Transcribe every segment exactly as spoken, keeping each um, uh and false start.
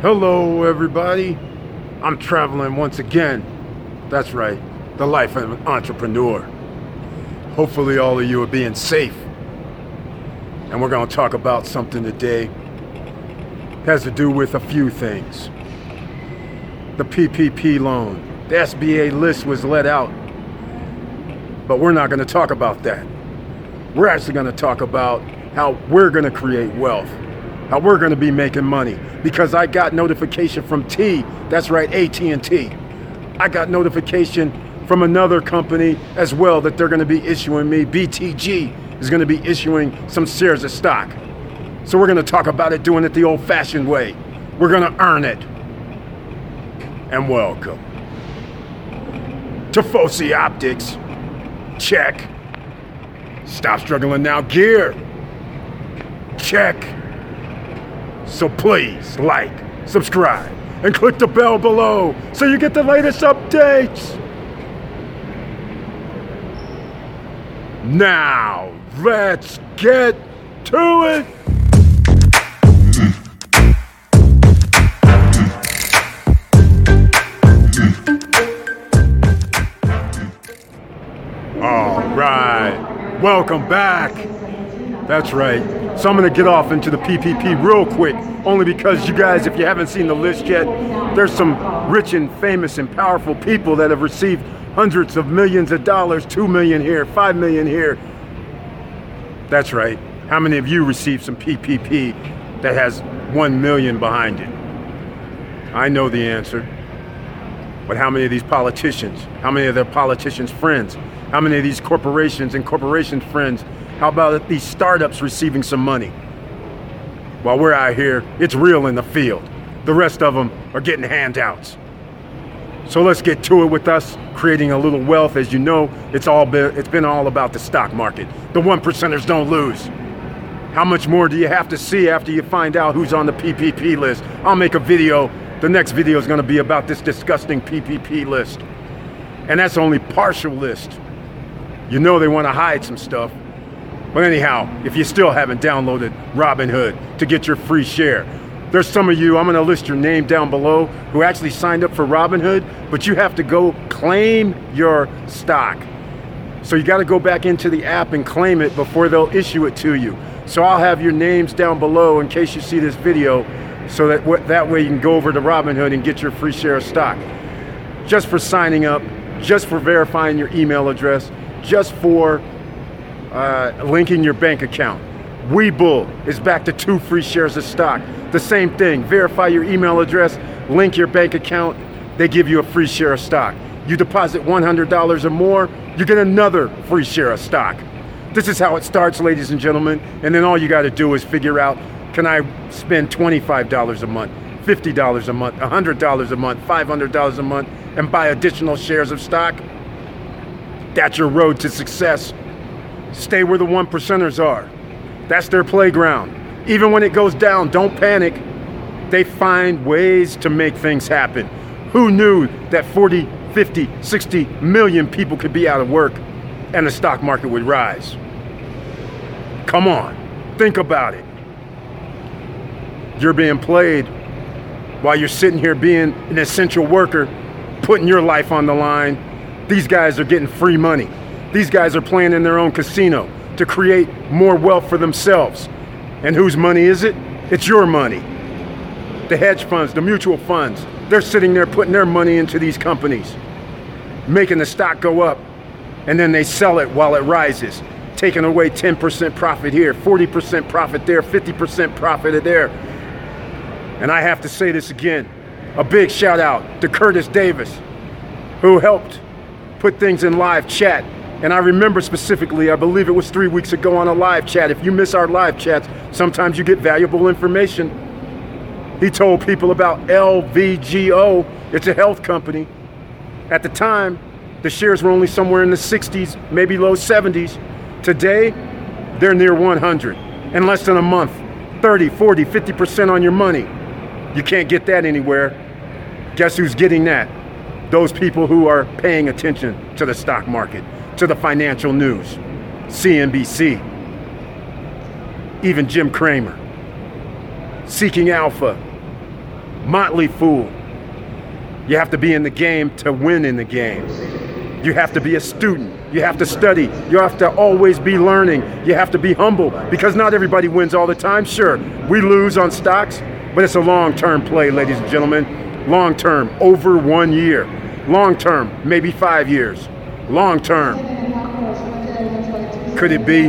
Hello everybody, I'm traveling once again. That's right, the life of an entrepreneur. Hopefully all of you are being safe. And we're going to talk about something today. It has to do with a few things. The P P P loan, the S B A list was let out. But we're not going to talk about that. We're actually going to talk about how we're going to create wealth. How we're going to be making money, because I got notification from T, that's right, A T and T. I got notification from another company as well that they're going to be issuing me. B T G is going to be issuing some shares of stock. So we're going to talk about it, doing it the old-fashioned way. We're going to earn it. And welcome to Fossi Optics. Check. Stop struggling now. Gear. Check. So please like, subscribe, and click the bell below so you get the latest updates. Now, let's get to it. All right, welcome back. That's right. So I'm gonna get off into the P P P real quick, only because you guys, if you haven't seen the list yet, there's some rich and famous and powerful people that have received hundreds of millions of dollars, two million here, five million here. That's right. How many of you received some P P P that has one million behind it? I know the answer. But how many of these politicians, how many of their politicians' friends, how many of these corporations and corporations' friends? How about these startups receiving some money? While we're out here, it's real in the field. The rest of them are getting handouts. So let's get to it with us creating a little wealth. As you know, it's all been, it's been all about the stock market. The one percenters don't lose. How much more do you have to see after you find out who's on the P P P list? I'll make a video. The next video is gonna be about this disgusting P P P list. And that's only partial list. You know they wanna hide some stuff. But anyhow, if you still haven't downloaded Robinhood to get your free share, there's some of you, I'm gonna list your name down below, who actually signed up for Robinhood, but you have to go claim your stock. So you gotta go back into the app and claim it before they'll issue it to you. So I'll have your names down below in case you see this video, so that w- that way you can go over to Robinhood and get your free share of stock. Just for signing up, just for verifying your email address, just for Uh, linking your bank account. Webull is back to two free shares of stock. The same thing, verify your email address, link your bank account, they give you a free share of stock. You deposit one hundred dollars or more, you get another free share of stock. This is how it starts, ladies and gentlemen, and then all you got to do is figure out, can I spend twenty-five dollars a month, fifty dollars a month, one hundred dollars a month, five hundred dollars a month, and buy additional shares of stock? That's your road to success. Stay where the one percenters are. That's their playground. Even when it goes down, don't panic. They find ways to make things happen. Who knew that forty, fifty, sixty million people could be out of work and the stock market would rise? Come on, think about it. You're being played while you're sitting here being an essential worker, putting your life on the line. These guys are getting free money. These guys are playing in their own casino to create more wealth for themselves. And whose money is it? It's your money. The hedge funds, the mutual funds, they're sitting there putting their money into these companies, making the stock go up, and then they sell it while it rises, taking away ten percent profit here, forty percent profit there, fifty percent profit there. And I have to say this again, a big shout out to Curtis Davis, who helped put things in live chat. And I remember specifically, I believe it was three weeks ago on a live chat. If you miss our live chats, sometimes you get valuable information. He told people about L V G O. It's a health company. At the time, the shares were only somewhere in the sixties, maybe low seventies. Today, they're near one hundred. In less than a month, thirty, forty, fifty percent on your money. You can't get that anywhere. Guess who's getting that? Those people who are paying attention to the stock market, to the financial news, C N B C, even Jim Cramer, Seeking Alpha, Motley Fool. You have to be in the game to win in the game. You have to be a student. You have to study. You have to always be learning. You have to be humble, because not everybody wins all the time. Sure, we lose on stocks, but it's a long-term play, ladies and gentlemen. Long-term, over one year. Long-term, maybe five years. Long-term. Could it be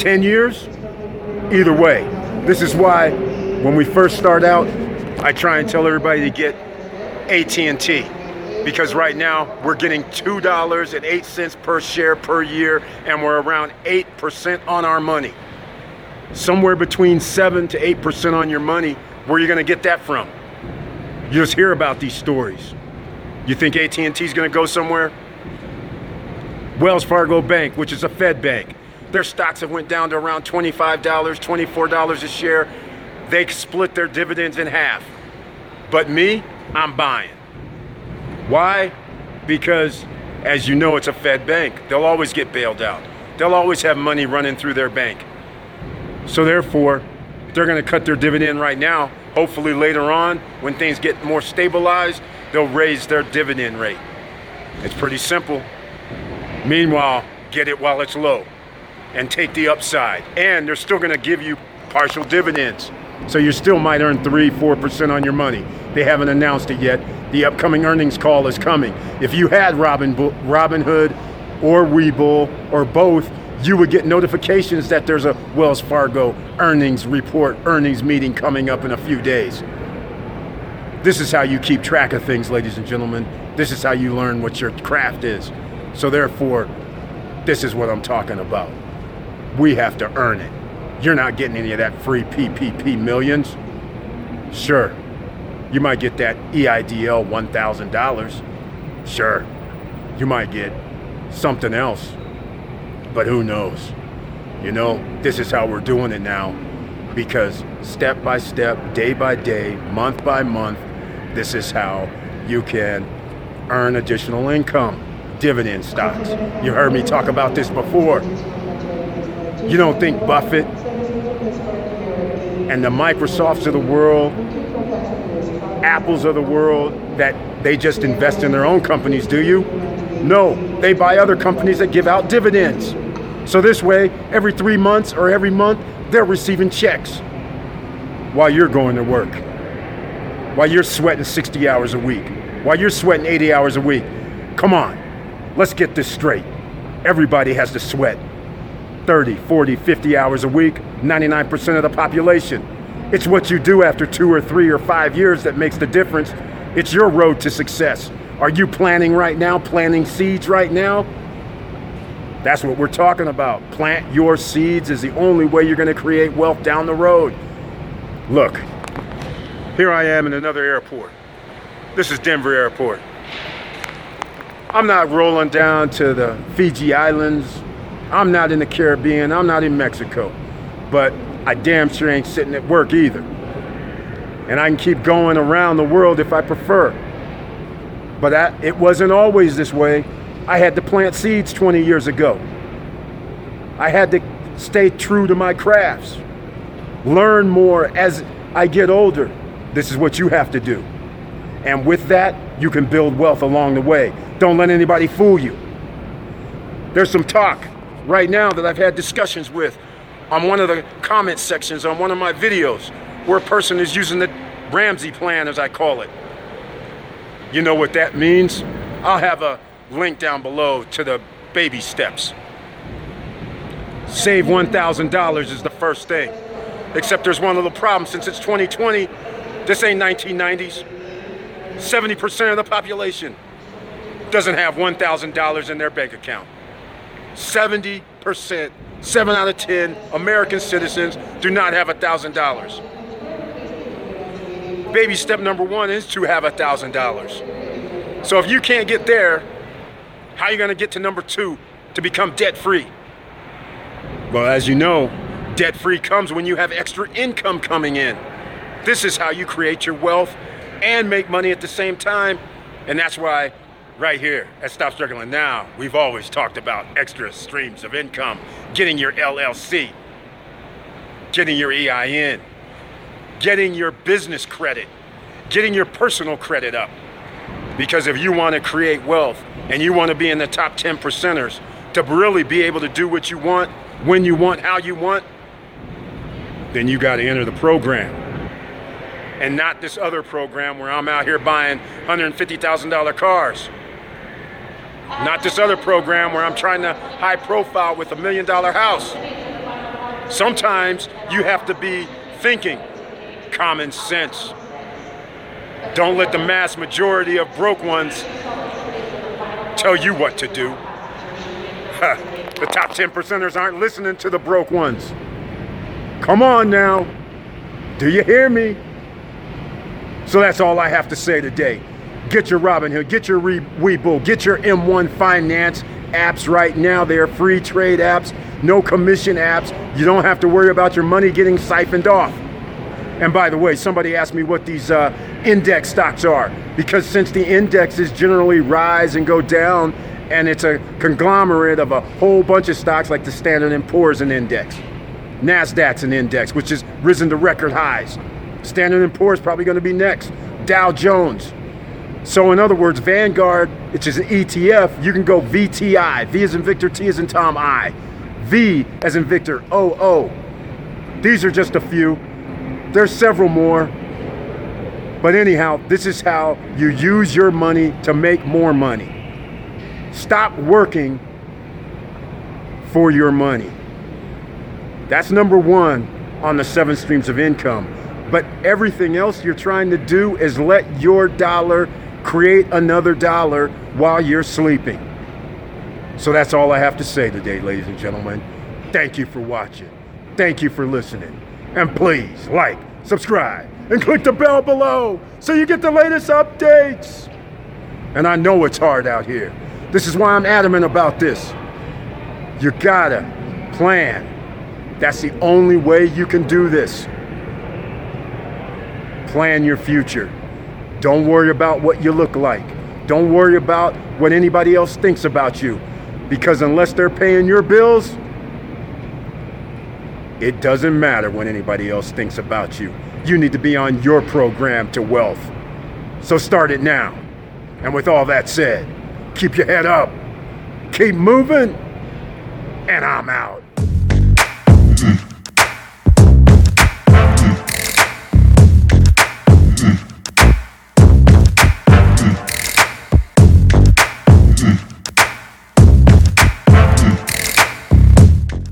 ten years? Either way. This is why when we first start out, I try and tell everybody to get A T and T. Because right now we're getting two dollars and eight cents per share per year, and we're around eight percent on our money. Somewhere between seven to eight percent on your money, where you're gonna get that from? You just hear about these stories. You think A T and T is gonna go somewhere? Wells Fargo Bank, which is a Fed bank, their stocks have went down to around twenty-five dollars, twenty-four dollars a share. They split their dividends in half. But me, I'm buying. Why? Because, as you know, it's a Fed bank. They'll always get bailed out. They'll always have money running through their bank. So therefore, they're going to cut their dividend right now. Hopefully later on, when things get more stabilized, they'll raise their dividend rate. It's pretty simple. Meanwhile, get it while it's low and take the upside. And they're still going to give you partial dividends. So you still might earn three, four percent on your money. They haven't announced it yet. The upcoming earnings call is coming. If you had Robin, Robinhood or Webull or both, you would get notifications that there's a Wells Fargo earnings report, earnings meeting coming up in a few days. This is how you keep track of things, ladies and gentlemen. This is how you learn what your craft is. So therefore, this is what I'm talking about. We have to earn it. You're not getting any of that free P P P millions. Sure, you might get that E I D L one thousand dollars. Sure, you might get something else, but who knows? You know, this is how we're doing it now, because step by step, day by day, month by month, this is how you can earn additional income. Dividend stocks. You heard me talk about this before. You don't think Buffett and the Microsofts of the world, Apples of the world, that they just invest in their own companies, do you? No, they buy other companies that give out dividends. So this way, every three months or every month, they're receiving checks while you're going to work, while you're sweating sixty hours a week, while you're sweating eighty hours a week. Come on, let's get this straight. Everybody has to sweat thirty, forty, fifty hours a week, ninety-nine percent of the population. It's what you do after two or three or five years that makes the difference. It's your road to success. Are you planting right now, planting seeds right now? That's what we're talking about. Plant your seeds is the only way you're gonna create wealth down the road. Look, here I am in another airport. This is Denver Airport. I'm not rolling down to the Fiji Islands. I'm not in the Caribbean, I'm not in Mexico, but I damn sure ain't sitting at work either. And I can keep going around the world if I prefer. But I, it wasn't always this way. I had to plant seeds twenty years ago. I had to stay true to my crafts, learn more as I get older. This is what you have to do. And with that, you can build wealth along the way. Don't let anybody fool you. There's some talk right now that I've had discussions with on one of the comment sections on one of my videos, where a person is using the Ramsey plan, as I call it. You know what that means? I'll have a link down below to the baby steps. Save one thousand dollars is the first thing, except there's one little problem. Since it's twenty twenty, this ain't nineteen nineties. seventy percent of the population doesn't have one thousand dollars in their bank account. seventy percent, seven out of ten American citizens do not have one thousand dollars. Baby step number one is to have one thousand dollars. So if you can't get there, how are you going to get to number two, to become debt-free? Well, as you know, debt-free comes when you have extra income coming in. This is how you create your wealth and make money at the same time, and that's why right here at Stop Struggling Now, we've always talked about extra streams of income, getting your L L C, getting your E I N, getting your business credit, getting your personal credit up. Because if you want to create wealth and you want to be in the top ten percenters to really be able to do what you want, when you want, how you want, then you got to enter the program. And not this other program where I'm out here buying one hundred fifty thousand dollars cars. Not this other program where I'm trying to high profile with a million dollar house. Sometimes you have to be thinking common sense. Don't let the mass majority of broke ones tell you what to do. The top ten percenters aren't listening to the broke ones. Come on now. Do you hear me? So that's all I have to say today. Get your Robinhood, get your Webull, get your M one Finance apps right now. They are free trade apps, no commission apps. You don't have to worry about your money getting siphoned off. And by the way, somebody asked me what these uh, index stocks are, because since the indexes generally rise and go down, and it's a conglomerate of a whole bunch of stocks, like the Standard and Poor's an index. NASDAQ's an index, which has risen to record highs. Standard and Poor's probably going to be next. Dow Jones. So in other words, Vanguard, which is an E T F, you can go V T I. V as in Victor, T as in Tom, I. V as in Victor, O, O. These are just a few. There's several more, but anyhow, this is how you use your money to make more money. Stop working for your money. That's number one on the seven streams of income. But everything else you're trying to do is let your dollar create another dollar while you're sleeping. So that's all I have to say today, ladies and gentlemen. Thank you for watching. Thank you for listening. And please like, subscribe, and click the bell below so you get the latest updates. And I know it's hard out here. This is why I'm adamant about this. You gotta plan. That's the only way you can do this. Plan your future. Don't worry about what you look like. Don't worry about what anybody else thinks about you. Because unless they're paying your bills, it doesn't matter what anybody else thinks about you. You need to be on your program to wealth. So start it now. And with all that said, keep your head up, keep moving, and I'm out.